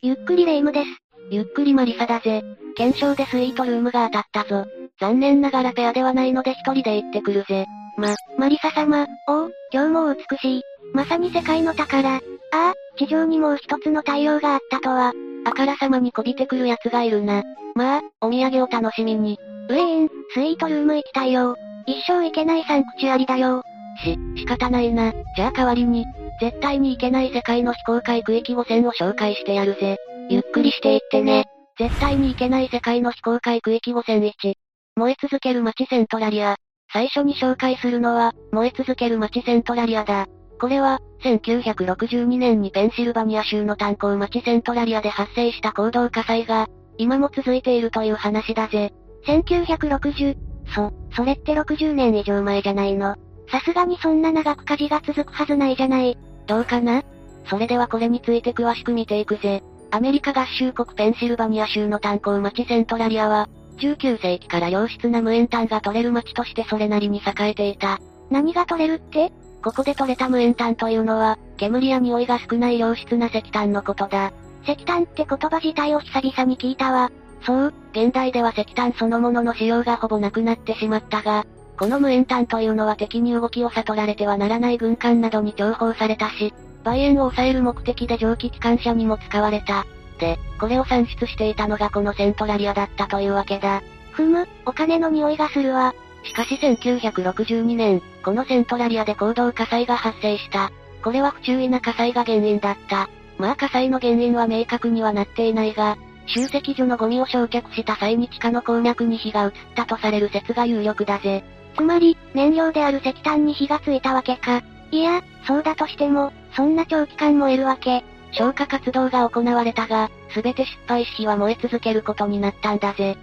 ゆっくりレ夢ムです。ゆっくりマリサだぜ。検証でスイートルームが当たったぞ。残念ながらペアではないので一人で行ってくるぜ。マリサ様、今日もお美しい。まさに世界の宝。地上にもう一つの太陽があったとは。あからさまにこびてくる奴がいるな。お土産を楽しみに。ウェイン、スイートルーム行きたいよ。一生行けないサンクチュアリだよ。仕方ないな。じゃあ代わりに。絶対に行けない世界の非公開区域5選を紹介してやるぜ。ゆっくりしていってね。絶対に行けない世界の非公開区域5選1。燃え続ける街セントラリア。最初に紹介するのは、燃え続ける街セントラリアだ。これは、1962年にペンシルバニア州の炭鉱街セントラリアで発生した坑道火災が、今も続いているという話だぜ。1960、それって60年以上前じゃないの。さすがにそんな長く火事が続くはずないじゃない。どうかな？それではこれについて詳しく見ていくぜ。アメリカ合衆国ペンシルバニア州の炭鉱町セントラリアは、19世紀から良質な無塩炭が取れる町としてそれなりに栄えていた。何が取れるって？ここで取れた無塩炭というのは、煙や匂いが少ない良質な石炭のことだ。石炭って言葉自体を久々に聞いたわ。そう、現代では石炭そのものの使用がほぼなくなってしまったが、この無塩炭というのは敵に動きを悟られてはならない軍艦などに重宝されたし、売煙を抑える目的で蒸気機関車にも使われた。で、これを産出していたのがこのセントラリアだったというわけだ。お金の匂いがするわ。しかし1962年、このセントラリアで坑道火災が発生した。これは不注意な火災が原因だった。火災の原因は明確にはなっていないが、集積所のゴミを焼却した際に地下の鉱脈に火が移ったとされる説が有力だぜ。つまり、燃料である石炭に火がついたわけか。いや、そうだとしても、そんな長期間燃えるわけ。消火活動が行われたが、すべて失敗し火は燃え続けることになったんだぜ。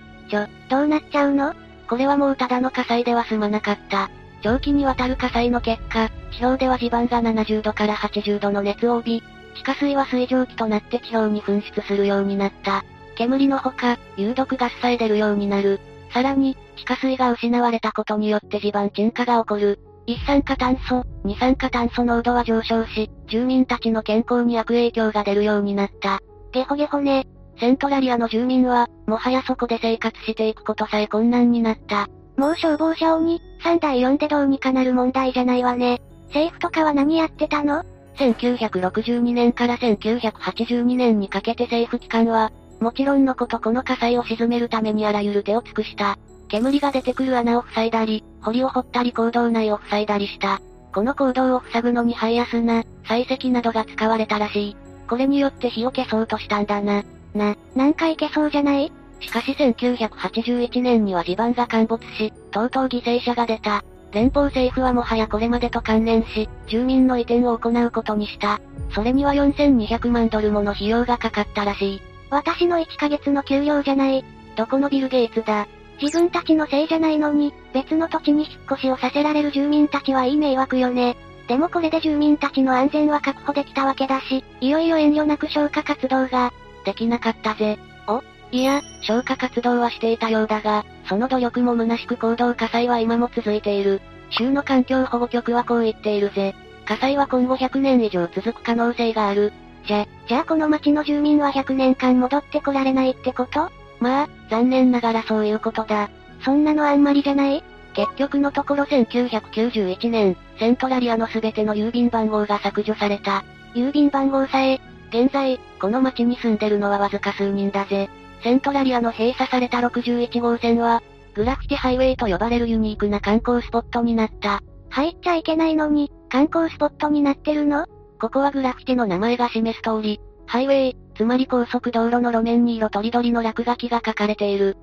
どうなっちゃうの？これはもうただの火災では済まなかった。長期にわたる火災の結果、地表では地盤が70度から80度の熱を帯び、地下水は水蒸気となって地表に噴出するようになった。煙のほか、有毒ガスさえ出るようになる。さらに、地下水が失われたことによって地盤沈下が起こる。一酸化炭素、二酸化炭素濃度は上昇し、住民たちの健康に悪影響が出るようになった。ゲホゲホね。セントラリアの住民は、もはやそこで生活していくことさえ困難になった。もう消防車鬼、3台4でどうにかなる問題じゃないわね。政府とかは何やってたの？ 1962 年から1982年にかけて政府機関は、もちろんのことこの火災を鎮めるためにあらゆる手を尽くした。煙が出てくる穴を塞いだり、堀を掘ったり坑道内を塞いだりした。この坑道を塞ぐのに灰や砂、採石などが使われたらしい。これによって火を消そうとしたんだな。なんかいけそうじゃない？しかし1981年には地盤が陥没し、とうとう犠牲者が出た。連邦政府はもはやこれまでと関連し、住民の移転を行うことにした。それには4200万ドルもの費用がかかったらしい。私の1ヶ月の給料じゃない。どこのビルゲイツだ。自分たちのせいじゃないのに、別の土地に引っ越しをさせられる住民たちはいい迷惑よね。でもこれで住民たちの安全は確保できたわけだし、いよいよ遠慮なく消火活動が、できなかったぜ。いや、消火活動はしていたようだが、その努力も虚しく坑道火災は今も続いている。州の環境保護局はこう言っているぜ。火災は今後100年以上続く可能性がある。じゃあこの町の住民は100年間戻ってこられないってこと？残念ながらそういうことだ。そんなのあんまりじゃない？結局のところ1991年、セントラリアのすべての郵便番号が削除された。郵便番号さえ、現在、この町に住んでるのはわずか数人だぜ。セントラリアの閉鎖された61号線は、グラフィティハイウェイと呼ばれるユニークな観光スポットになった。入っちゃいけないのに、観光スポットになってるの？ここはグラフィティの名前が示す通り、ハイウェイ、つまり高速道路の路面に色とりどりの落書きが書かれている。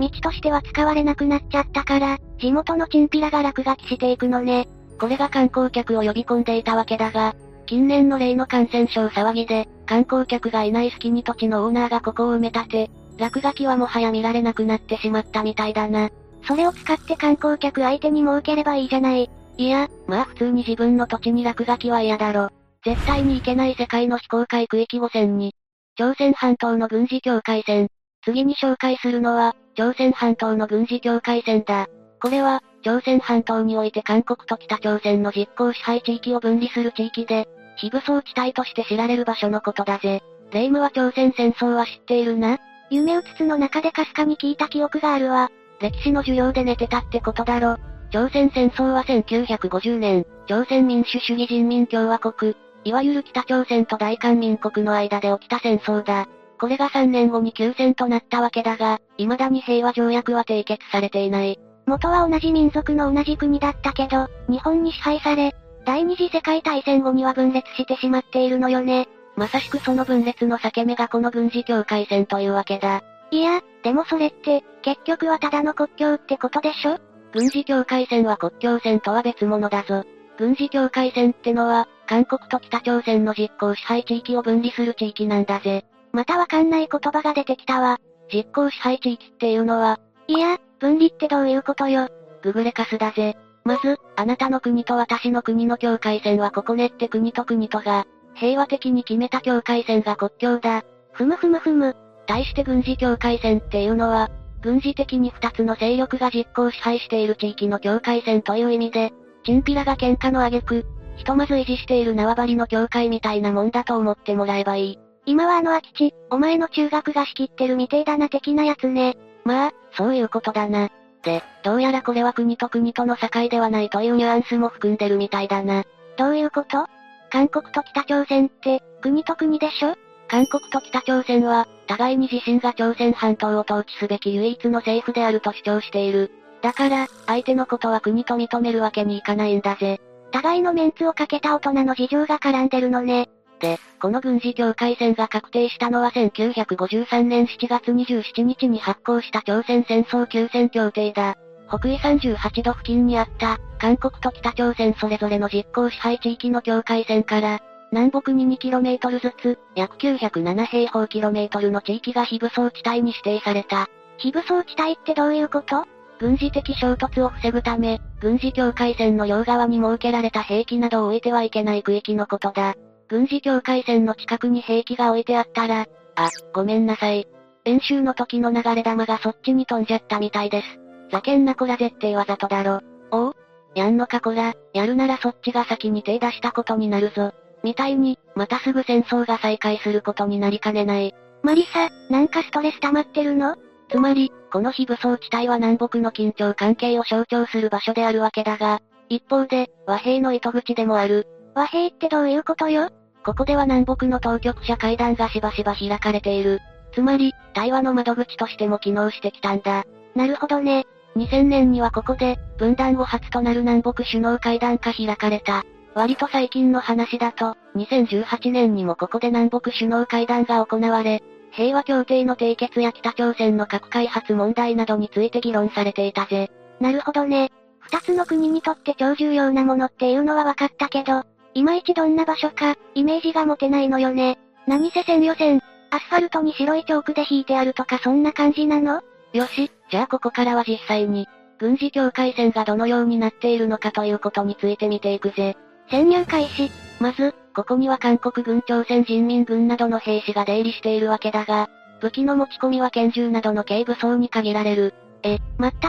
道としては使われなくなっちゃったから、地元のチンピラが落書きしていくのね。これが観光客を呼び込んでいたわけだが、近年の例の感染症騒ぎで、観光客がいない隙に土地のオーナーがここを埋め立て、落書きはもはや見られなくなってしまったみたいだな。それを使って観光客相手に儲ければいいじゃない。いや、まあ普通に自分の土地に落書きは嫌だろ。絶対に行けない世界の非公開区域5選に。朝鮮半島の軍事境界線。次に紹介するのは、朝鮮半島の軍事境界線だ。これは、朝鮮半島において韓国と北朝鮮の実効支配地域を分離する地域で、非武装地帯として知られる場所のことだぜ。霊夢は朝鮮戦争は知っているな？夢うつつの中でかすかに聞いた記憶があるわ。歴史の授業で寝てたってことだろ。朝鮮戦争は1950年、朝鮮民主主義人民共和国、いわゆる北朝鮮と大韓民国の間で起きた戦争だ。これが3年後に休戦となったわけだが、未だに平和条約は締結されていない。元は同じ民族の同じ国だったけど、日本に支配され、第二次世界大戦後には分裂してしまっているのよね。まさしくその分裂の裂け目がこの軍事境界線というわけだ。いや、でもそれって、結局はただの国境ってことでしょ？軍事境界線は国境線とは別物だぞ。軍事境界線ってのは、韓国と北朝鮮の実効支配地域を分離する地域なんだぜ。またわかんない言葉が出てきたわ。実効支配地域っていうのは、いや、分離ってどういうことよ。ググレカスだぜ。まず、あなたの国と私の国の境界線はここねって国と国とが、平和的に決めた境界線が国境だ。ふむふむふむ。対して軍事境界線っていうのは、軍事的に2つの勢力が実効支配している地域の境界線という意味で、チンピラが喧嘩の挙句、ひとまず維持している縄張りの境界みたいなもんだと思ってもらえばいい。今はあの空き地、お前の中学が仕切ってるみてえだな的なやつね。まあ、そういうことだな。で、どうやらこれは国と国との境ではないというニュアンスも含んでるみたいだな。どういうこと？韓国と北朝鮮って、国と国でしょ？韓国と北朝鮮は、互いに自身が朝鮮半島を統治すべき唯一の政府であると主張している。だから、相手のことは国と認めるわけにいかないんだぜ。互いのメンツをかけた大人の事情が絡んでるのね。で、この軍事境界線が確定したのは1953年7月27日に発効した朝鮮戦争休戦協定だ。北緯38度付近にあった、韓国と北朝鮮それぞれの実効支配地域の境界線から、南北に 2km ずつ、約907平方キロメートルの地域が非武装地帯に指定された。非武装地帯ってどういうこと？軍事的衝突を防ぐため、軍事境界線の両側に設けられた兵器などを置いてはいけない区域のことだ。軍事境界線の近くに兵器が置いてあったら、あ、ごめんなさい。演習の時の流れ弾がそっちに飛んじゃったみたいです。ざけんなこら絶対わざとだろ。おう？やんのかこら、やるならそっちが先に手出したことになるぞ。みたいに、またすぐ戦争が再開することになりかねない。マリサ、なんかストレス溜まってるの？つまり、この非武装地帯は南北の緊張関係を象徴する場所であるわけだが、一方で、和平の糸口でもある。和平ってどういうことよ？ここでは南北の当局者会談がしばしば開かれている。つまり、対話の窓口としても機能してきたんだ。なるほどね。2000年にはここで、分断後初となる南北首脳会談が開かれた。割と最近の話だと、2018年にもここで南北首脳会談が行われ、平和協定の締結や北朝鮮の核開発問題などについて議論されていたぜ。なるほどね。二つの国にとって超重要なものっていうのは分かったけど、いまいちどんな場所か、イメージが持てないのよね。何せ線予選、アスファルトに白いチョークで引いてあるとかそんな感じなの？よし、じゃあここからは実際に、軍事境界線がどのようになっているのかということについて見ていくぜ。潜入開始。まず、ここには韓国軍、朝鮮人民軍などの兵士が出入りしているわけだが、武器の持ち込みは拳銃などの軽武装に限られる。全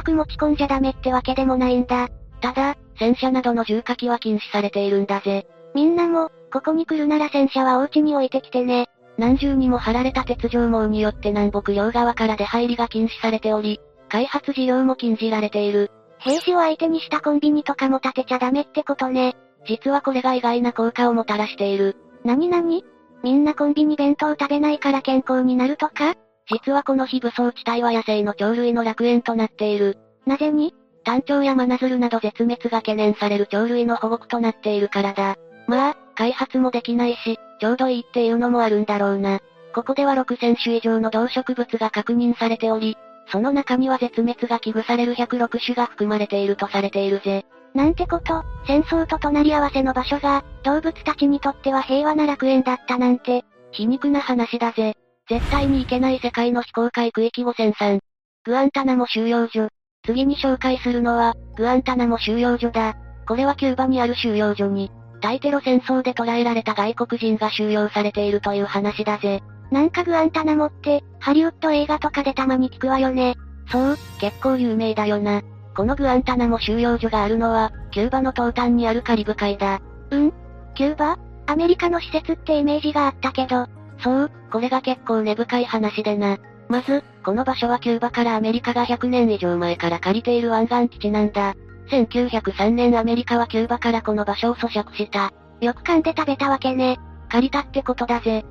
く持ち込んじゃダメってわけでもないんだ。ただ、戦車などの銃火器は禁止されているんだぜ。みんなも、ここに来るなら戦車はお家に置いてきてね。何重にも張られた鉄条網によって南北両側から出入りが禁止されており、開発事業も禁じられている。兵士を相手にしたコンビニとかも建てちゃダメってことね。実はこれが意外な効果をもたらしている。なになに？みんなコンビニ弁当食べないから健康になるとか？実はこの非武装地帯は野生の鳥類の楽園となっている。なぜに？タンチョウやマナズルなど絶滅が懸念される鳥類の保護区となっているからだ。まあ、開発もできないし、ちょうどいいっていうのもあるんだろうな。ここでは6000種以上の動植物が確認されており、その中には絶滅が危惧される106種が含まれているとされているぜ。なんてこと、戦争と隣り合わせの場所が、動物たちにとっては平和な楽園だったなんて、皮肉な話だぜ。絶対に行けない世界の非公開区域5003。グアンタナモ収容所。次に紹介するのは、グアンタナモ収容所だ。これはキューバにある収容所に、対テロ戦争で捕らえられた外国人が収容されているという話だぜ。なんかグアンタナモって、ハリウッド映画とかでたまに聞くわよね。そう、結構有名だよな。このグアンタナモ収容所があるのは、キューバの東端にあるカリブ海だ。キューバ？アメリカの施設ってイメージがあったけど。そう、これが結構根深い話でな。まず、この場所はキューバからアメリカが100年以上前から借りている湾岸基地なんだ。1903年アメリカはキューバからこの場所を租借した。よく噛んで食べたわけね。借りたってことだぜ。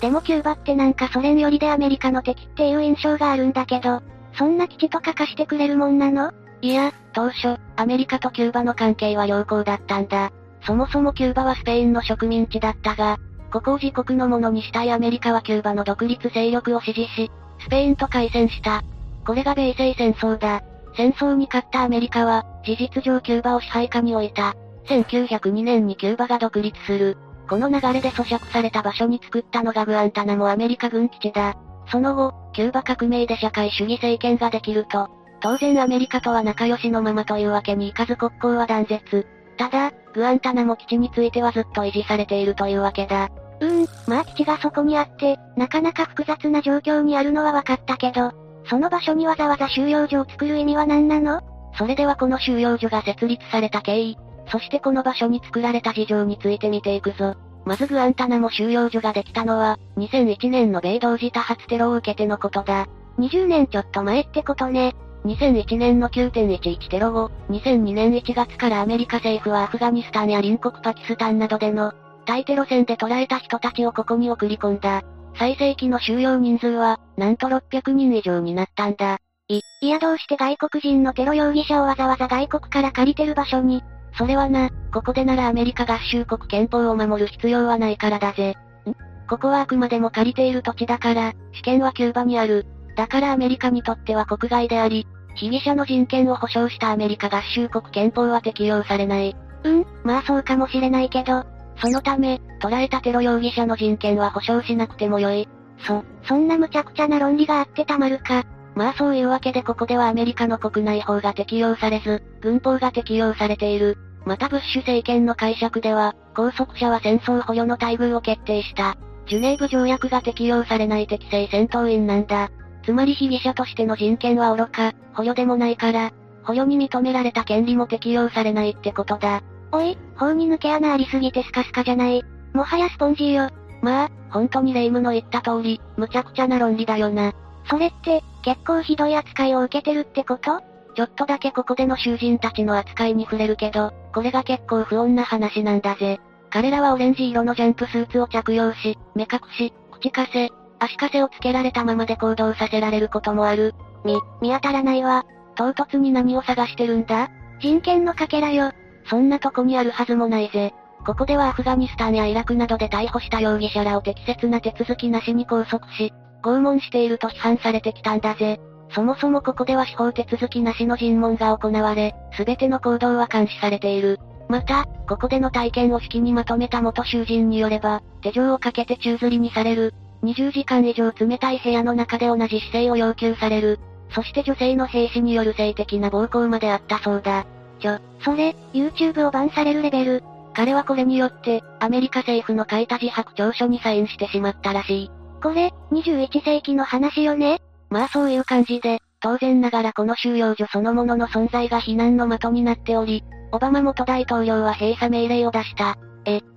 でもキューバってなんかソ連寄りでアメリカの敵っていう印象があるんだけど、そんな基地とか貸してくれるもんなの？いや、当初、アメリカとキューバの関係は良好だったんだ。そもそもキューバはスペインの植民地だったが、ここを自国のものにしたいアメリカはキューバの独立勢力を支持し、スペインと開戦した。これが米西戦争だ。戦争に勝ったアメリカは、事実上キューバを支配下に置いた。1902年にキューバが独立する。この流れで租借された場所に作ったのがグアンタナモアメリカ軍基地だ。その後、キューバ革命で社会主義政権ができると、当然アメリカとは仲良しのままというわけにいかず国交は断絶。ただ、グアンタナモ基地についてはずっと維持されているというわけだ。まあ基地がそこにあって、なかなか複雑な状況にあるのは分かったけど、その場所にわざわざ収容所を作る意味は何なの？それではこの収容所が設立された経緯、そしてこの場所に作られた事情について見ていくぞ。まずグアンタナモ収容所ができたのは、2001年の米同時多発テロを受けてのことだ。20年ちょっと前ってことね。2001年の 9.11 テロ後、2002年1月からアメリカ政府はアフガニスタンや隣国パキスタンなどでの対テロ戦で捕らえた人たちをここに送り込んだ。最盛期の収容人数は、なんと600人以上になったんだ。いやどうして外国人のテロ容疑者をわざわざ外国から借りてる場所に？それはな、ここでならアメリカ合衆国憲法を守る必要はないからだぜ。ここはあくまでも借りている土地だから、主権はキューバにある。だからアメリカにとっては国外であり、被疑者の人権を保障したアメリカ合衆国憲法は適用されない。まあそうかもしれないけど、そのため、捕らえたテロ容疑者の人権は保障しなくてもよい。そんな無茶苦茶な論理があってたまるか。まあそういうわけでここではアメリカの国内法が適用されず、軍法が適用されている。またブッシュ政権の解釈では、拘束者は戦争捕虜の待遇を決定した。ジュネーブ条約が適用されない適正戦闘員なんだ。つまり被疑者としての人権は愚か、捕虜でもないから、捕虜に認められた権利も適用されないってことだ。おい、法に抜け穴ありすぎてスカスカじゃない。もはやスポンジよ。まあ、本当にレイムの言った通り、無茶苦茶な論理だよな。それって、結構ひどい扱いを受けてるってこと？ちょっとだけここでの囚人たちの扱いに触れるけど、これが結構不穏な話なんだぜ。彼らはオレンジ色のジャンプスーツを着用し、目隠し、口かせ、足かせをつけられたままで行動させられることもある。見当たらないわ。唐突に何を探してるんだ？人権のかけらよ。そんなとこにあるはずもないぜ。ここではアフガニスタンやイラクなどで逮捕した容疑者らを適切な手続きなしに拘束し、拷問していると批判されてきたんだぜ。そもそもここでは司法手続きなしの尋問が行われ、すべての行動は監視されている。また、ここでの体験を式にまとめた元囚人によれば、手錠をかけて宙吊りにされる。20時間以上冷たい部屋の中で同じ姿勢を要求される。そして女性の兵士による性的な暴行まであったそうだ。それ、YouTube をバンされるレベル。彼はこれによって、アメリカ政府の書いた自白調書にサインしてしまったらしい。これ、21世紀の話よね？まあそういう感じで、当然ながらこの収容所そのものの存在が非難の的になっており、オバマ元大統領は閉鎖命令を出した。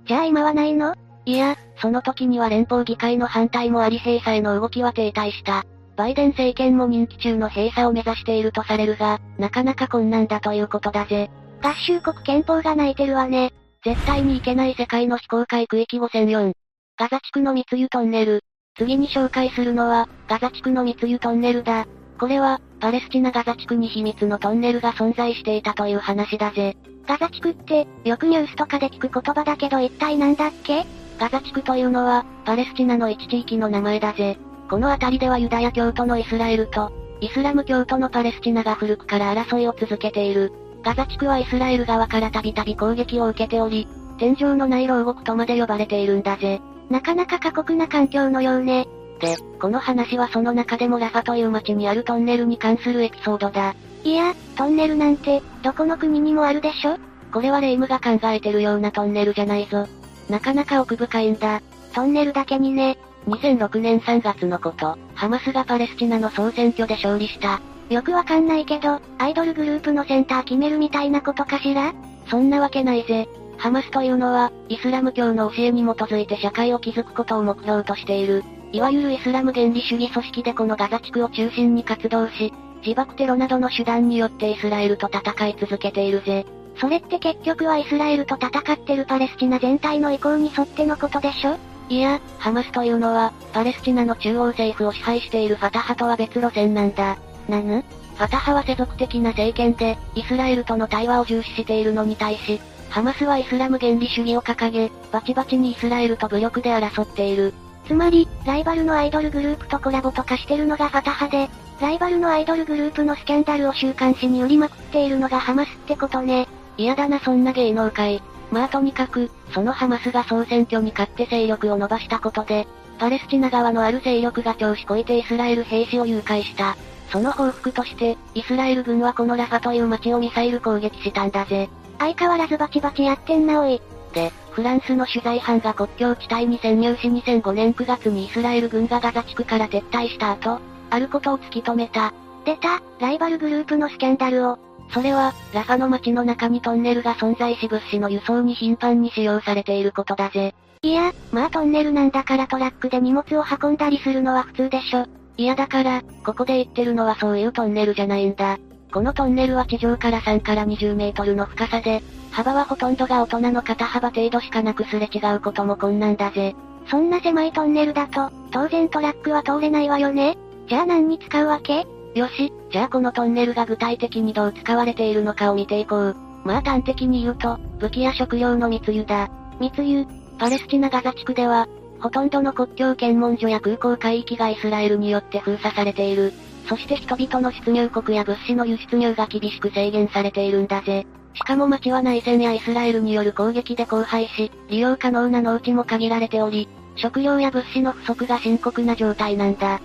じゃあ今はないの？いや、その時には連邦議会の反対もあり閉鎖への動きは停滞した。バイデン政権も任期中の閉鎖を目指しているとされるが、なかなか困難だということだぜ。合衆国憲法が泣いてるわね。絶対に行けない世界の非公開区域5004。ガザ地区の密輸トンネル。次に紹介するのは、ガザ地区の密輸トンネルだ。これは、パレスチナガザ地区に秘密のトンネルが存在していたという話だぜ。ガザ地区って、よくニュースとかで聞く言葉だけど一体なんだっけ？ガザ地区というのは、パレスチナの一地域の名前だぜ。この辺りではユダヤ教徒のイスラエルと、イスラム教徒のパレスチナが古くから争いを続けている。ガザ地区はイスラエル側からたびたび攻撃を受けており、天井のない牢獄とまで呼ばれているんだぜ。なかなか過酷な環境のようね。で、この話はその中でもラファという町にあるトンネルに関するエピソードだ。いや、トンネルなんて、どこの国にもあるでしょ？これは霊夢が考えてるようなトンネルじゃないぞ。なかなか奥深いんだ。トンネルだけにね。2006年3月のこと、ハマスがパレスチナの総選挙で勝利した。よくわかんないけど、アイドルグループのセンター決めるみたいなことかしら？そんなわけないぜ。ハマスというのは、イスラム教の教えに基づいて社会を築くことを目標としている。いわゆるイスラム原理主義組織でこのガザ地区を中心に活動し、自爆テロなどの手段によってイスラエルと戦い続けているぜ。それって結局はイスラエルと戦ってるパレスチナ全体の意向に沿ってのことでしょ？いや、ハマスというのは、パレスチナの中央政府を支配しているファタハとは別路線なんだ。なぬ？ファタハは世俗的な政権で、イスラエルとの対話を重視しているのに対し、ハマスはイスラム原理主義を掲げ、バチバチにイスラエルと武力で争っている。つまり、ライバルのアイドルグループとコラボとかしてるのがファタハで、ライバルのアイドルグループのスキャンダルを週刊誌に売りまくっているのがハマスってことね。嫌だなそんな芸能界。まあとにかく、そのハマスが総選挙に勝って勢力を伸ばしたことで、パレスチナ側のある勢力が調子こいてイスラエル兵士を誘拐した。その報復として、イスラエル軍はこのラファという町をミサイル攻撃したんだぜ。相変わらずバチバチやってんなおい。で、フランスの取材班が国境地帯に潜入し2005年9月にイスラエル軍がガザ地区から撤退した後、あることを突き止めた。出た、ライバルグループのスキャンダルを。それは、ラファの街の中にトンネルが存在し物資の輸送に頻繁に使用されていることだぜ。いや、まあトンネルなんだからトラックで荷物を運んだりするのは普通でしょ。いやだから、ここで言ってるのはそういうトンネルじゃないんだ。このトンネルは地上から3から20メートルの深さで、幅はほとんどが大人の肩幅程度しかなくすれ違うことも困難だぜ。そんな狭いトンネルだと、当然トラックは通れないわよね。じゃあ何に使うわけ？よし、じゃあこのトンネルが具体的にどう使われているのかを見ていこう。まあ端的に言うと、武器や食料の密輸だ。密輸、パレスチナガザ地区では、ほとんどの国境検問所や空港海域がイスラエルによって封鎖されている。そして人々の出入国や物資の輸出入が厳しく制限されているんだぜ。しかも街は内戦やイスラエルによる攻撃で荒廃し、利用可能な農地も限られており、食料や物資の不足が深刻な状態なんだ。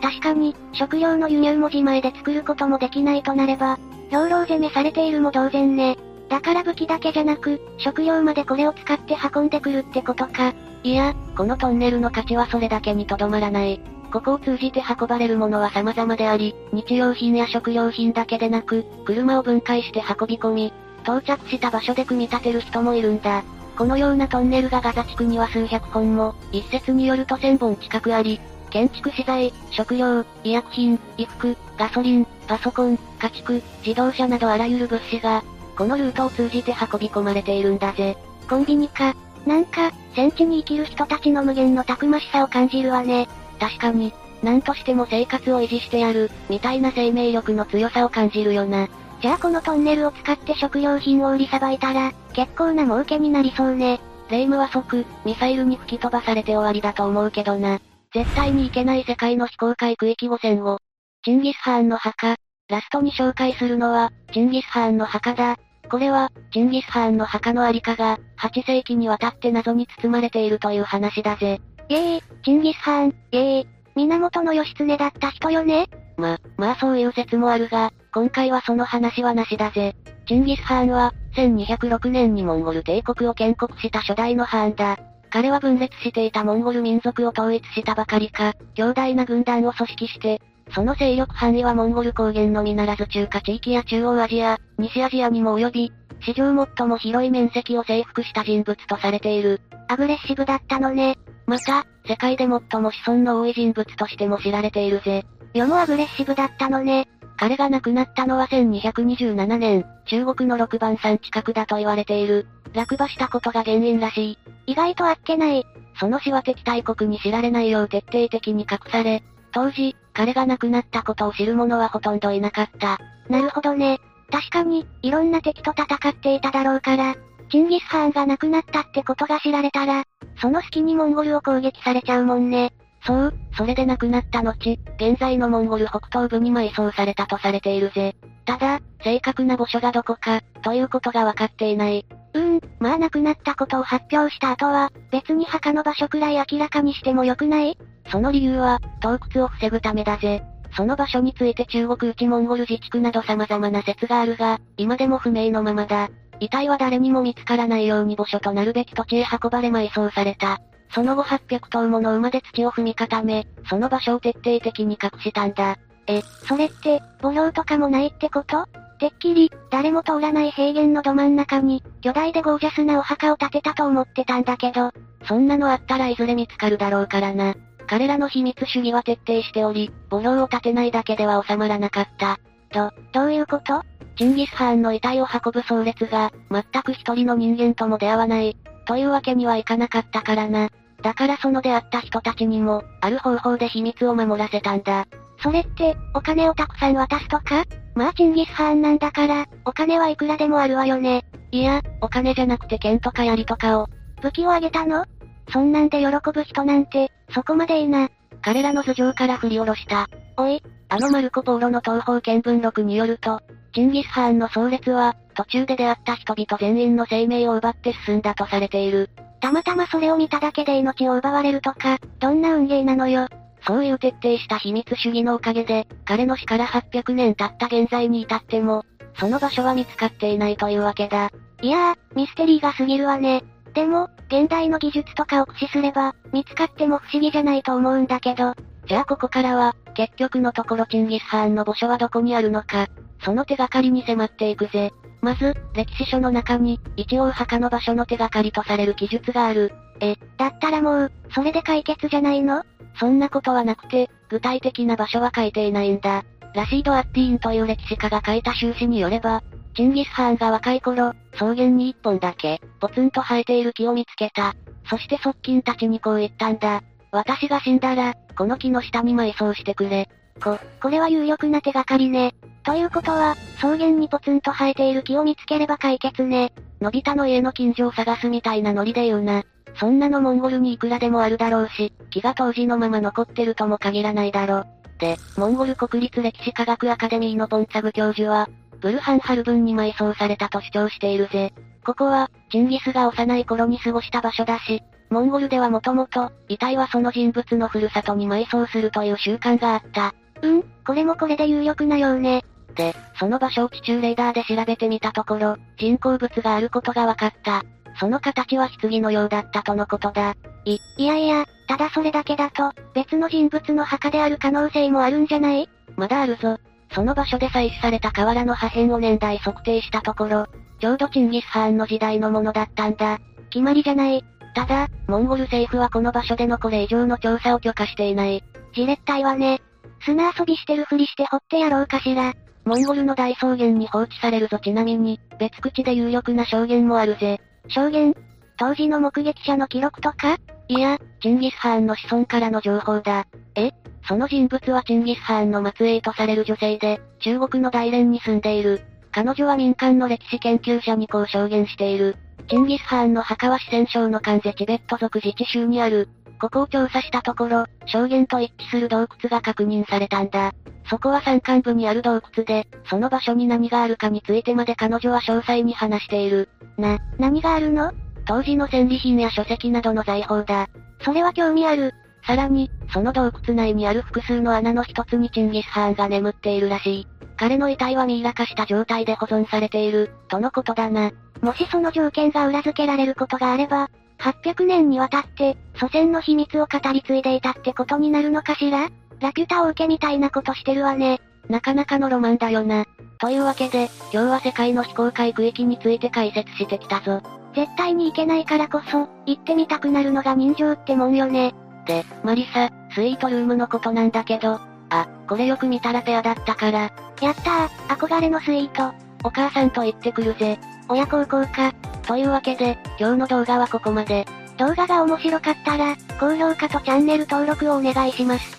確かに、食料の輸入も自前で作ることもできないとなれば、労働攻めされているも同然ね。だから武器だけじゃなく、食料までこれを使って運んでくるってことか。いや、このトンネルの価値はそれだけにとどまらない。ここを通じて運ばれるものは様々であり、日用品や食料品だけでなく、車を分解して運び込み、到着した場所で組み立てる人もいるんだ。このようなトンネルがガザ地区には数百本も、一説によると1000本近くあり、建築資材、食料、医薬品、衣服、ガソリン、パソコン、家畜、自動車などあらゆる物資が、このルートを通じて運び込まれているんだぜ。コンビニか。なんか、戦地に生きる人たちの無限のたくましさを感じるわね。確かに、なんとしても生活を維持してやる、みたいな生命力の強さを感じるよな。じゃあこのトンネルを使って食料品を売りさばいたら、結構な儲けになりそうね。霊夢は即、ミサイルに吹き飛ばされて終わりだと思うけどな。絶対に行けない世界の非公開区域5000を。チンギス・ハーンの墓。ラストに紹介するのは、チンギス・ハーンの墓だ。これは、チンギス・ハーンの墓のありかが、8世紀にわたって謎に包まれているという話だぜ。イェー、チンギス・ハーン、イェー、源義経だった人よね？まあそういう説もあるが、今回はその話はなしだぜ。チンギス・ハーンは、1206年にモンゴル帝国を建国した初代のハーンだ。彼は分裂していたモンゴル民族を統一したばかりか、強大な軍団を組織して、その勢力範囲はモンゴル高原のみならず中華地域や中央アジア、西アジアにも及び、史上最も広い面積を征服した人物とされている。アグレッシブだったのね。また、世界で最も子孫の多い人物としても知られているぜ。世もアグレッシブだったのね。彼が亡くなったのは1227年、中国の6番山近くだと言われている。落馬したことが原因らしい。意外とあっけない。その死は敵対国に知られないよう徹底的に隠され、当時、彼が亡くなったことを知る者はほとんどいなかった。なるほどね。確かに、いろんな敵と戦っていただろうから、チンギス・ハーンが亡くなったってことが知られたら、その隙にモンゴルを攻撃されちゃうもんね。そう、それで亡くなった後、現在のモンゴル北東部に埋葬されたとされているぜ。ただ、正確な墓所がどこか、ということが分かっていない。まあ亡くなったことを発表した後は、別に墓の場所くらい明らかにしても良くない？その理由は、盗掘を防ぐためだぜ。その場所について中国内モンゴル自治区など様々な説があるが、今でも不明のままだ。遺体は誰にも見つからないように墓所となるべき土地へ運ばれ埋葬された。その後800頭もの馬で土を踏み固め、その場所を徹底的に隠したんだ。それって、墓標とかもないってこと？てっきり、誰も通らない平原のど真ん中に、巨大でゴージャスなお墓を建てたと思ってたんだけど、そんなのあったらいずれ見つかるだろうからな。彼らの秘密主義は徹底しており、墓標を建てないだけでは収まらなかった。どういうこと？チンギス・ハーンの遺体を運ぶ葬列が、全く一人の人間とも出会わない、というわけにはいかなかったからな。だからその出会った人たちにも、ある方法で秘密を守らせたんだ。それって、お金をたくさん渡すとか？まあチンギス・ハーンなんだから、お金はいくらでもあるわよね。いや、お金じゃなくて剣とか槍とかを。武器をあげたの？そんなんで喜ぶ人なんて、そこまでいな。彼らの頭上から振り下ろした。おい、あのマルコ・ポーロの東方見聞録によると、チンギス・ハーンの葬列は、途中で出会った人々全員の生命を奪って進んだとされている。たまたまそれを見ただけで命を奪われるとか、どんな運ゲーなのよ。そういう徹底した秘密主義のおかげで、彼の死から800年経った現在に至っても、その場所は見つかっていないというわけだ。いやー、ミステリーが過ぎるわね。でも、現代の技術とかを駆使すれば、見つかっても不思議じゃないと思うんだけど。じゃあここからは、結局のところチンギス・ハーンの墓所はどこにあるのか、その手がかりに迫っていくぜ。まず、歴史書の中に、一応墓の場所の手がかりとされる記述がある。だったらもう、それで解決じゃないの？そんなことはなくて、具体的な場所は書いていないんだ。ラシード・アッティーンという歴史家が書いた修士によれば、チンギス・ハーンが若い頃、草原に一本だけ、ポツンと生えている木を見つけた。そして側近たちにこう言ったんだ。私が死んだら、この木の下に埋葬してくれ。これは有力な手がかりね。ということは、草原にポツンと生えている木を見つければ解決ね。のび太の家の近所を探すみたいなノリで言うな。そんなのモンゴルにいくらでもあるだろうし、木が当時のまま残ってるとも限らないだろ。で、モンゴル国立歴史科学アカデミーのポンツァグ教授は、ブルハンハルブンに埋葬されたと主張しているぜ。ここは、チンギスが幼い頃に過ごした場所だし、モンゴルではもともと、遺体はその人物のふるさとに埋葬するという習慣があった。これもこれで有力なようね。で、その場所を地中レーダーで調べてみたところ、人工物があることが分かった。その形は棺のようだったとのことだ。いや、ただそれだけだと、別の人物の墓である可能性もあるんじゃない？まだあるぞ。その場所で採取された瓦の破片を年代測定したところ、ちょうどチンギス・ハーンの時代のものだったんだ。決まりじゃない。ただ、モンゴル政府はこの場所でのこれ以上の調査を許可していない。じれったいわね。砂遊びしてるふりして掘ってやろうかしら。モンゴルの大草原に放置されるぞ。ちなみに、別口で有力な証言もあるぜ。証言？当時の目撃者の記録とか？いや、チンギス・ハーンの子孫からの情報だ。その人物はチンギス・ハーンの末裔とされる女性で、中国の大連に住んでいる。彼女は民間の歴史研究者にこう証言している。チンギス・ハーンの墓は四川省の関西チベット族自治州にある。ここを調査したところ、証言と一致する洞窟が確認されたんだ。そこは山間部にある洞窟で、その場所に何があるかについてまで彼女は詳細に話している。何があるの？当時の戦利品や書籍などの財宝だ。それは興味ある。さらに、その洞窟内にある複数の穴の一つにチンギス・ハーンが眠っているらしい。彼の遺体はミイラ化した状態で保存されている、とのことだな。もしその条件が裏付けられることがあれば、800年にわたって、祖先の秘密を語り継いでいたってことになるのかしら？ラピュタを受けみたいなことしてるわね。なかなかのロマンだよな。というわけで、今日は世界の非公開区域について解説してきたぞ。絶対に行けないからこそ、行ってみたくなるのが人情ってもんよね。で、マリサ、スイートルームのことなんだけど、これよく見たらペアだったから。やったー、憧れのスイート。お母さんと行ってくるぜ。親孝行か。というわけで、今日の動画はここまで。動画が面白かったら、高評価とチャンネル登録をお願いします。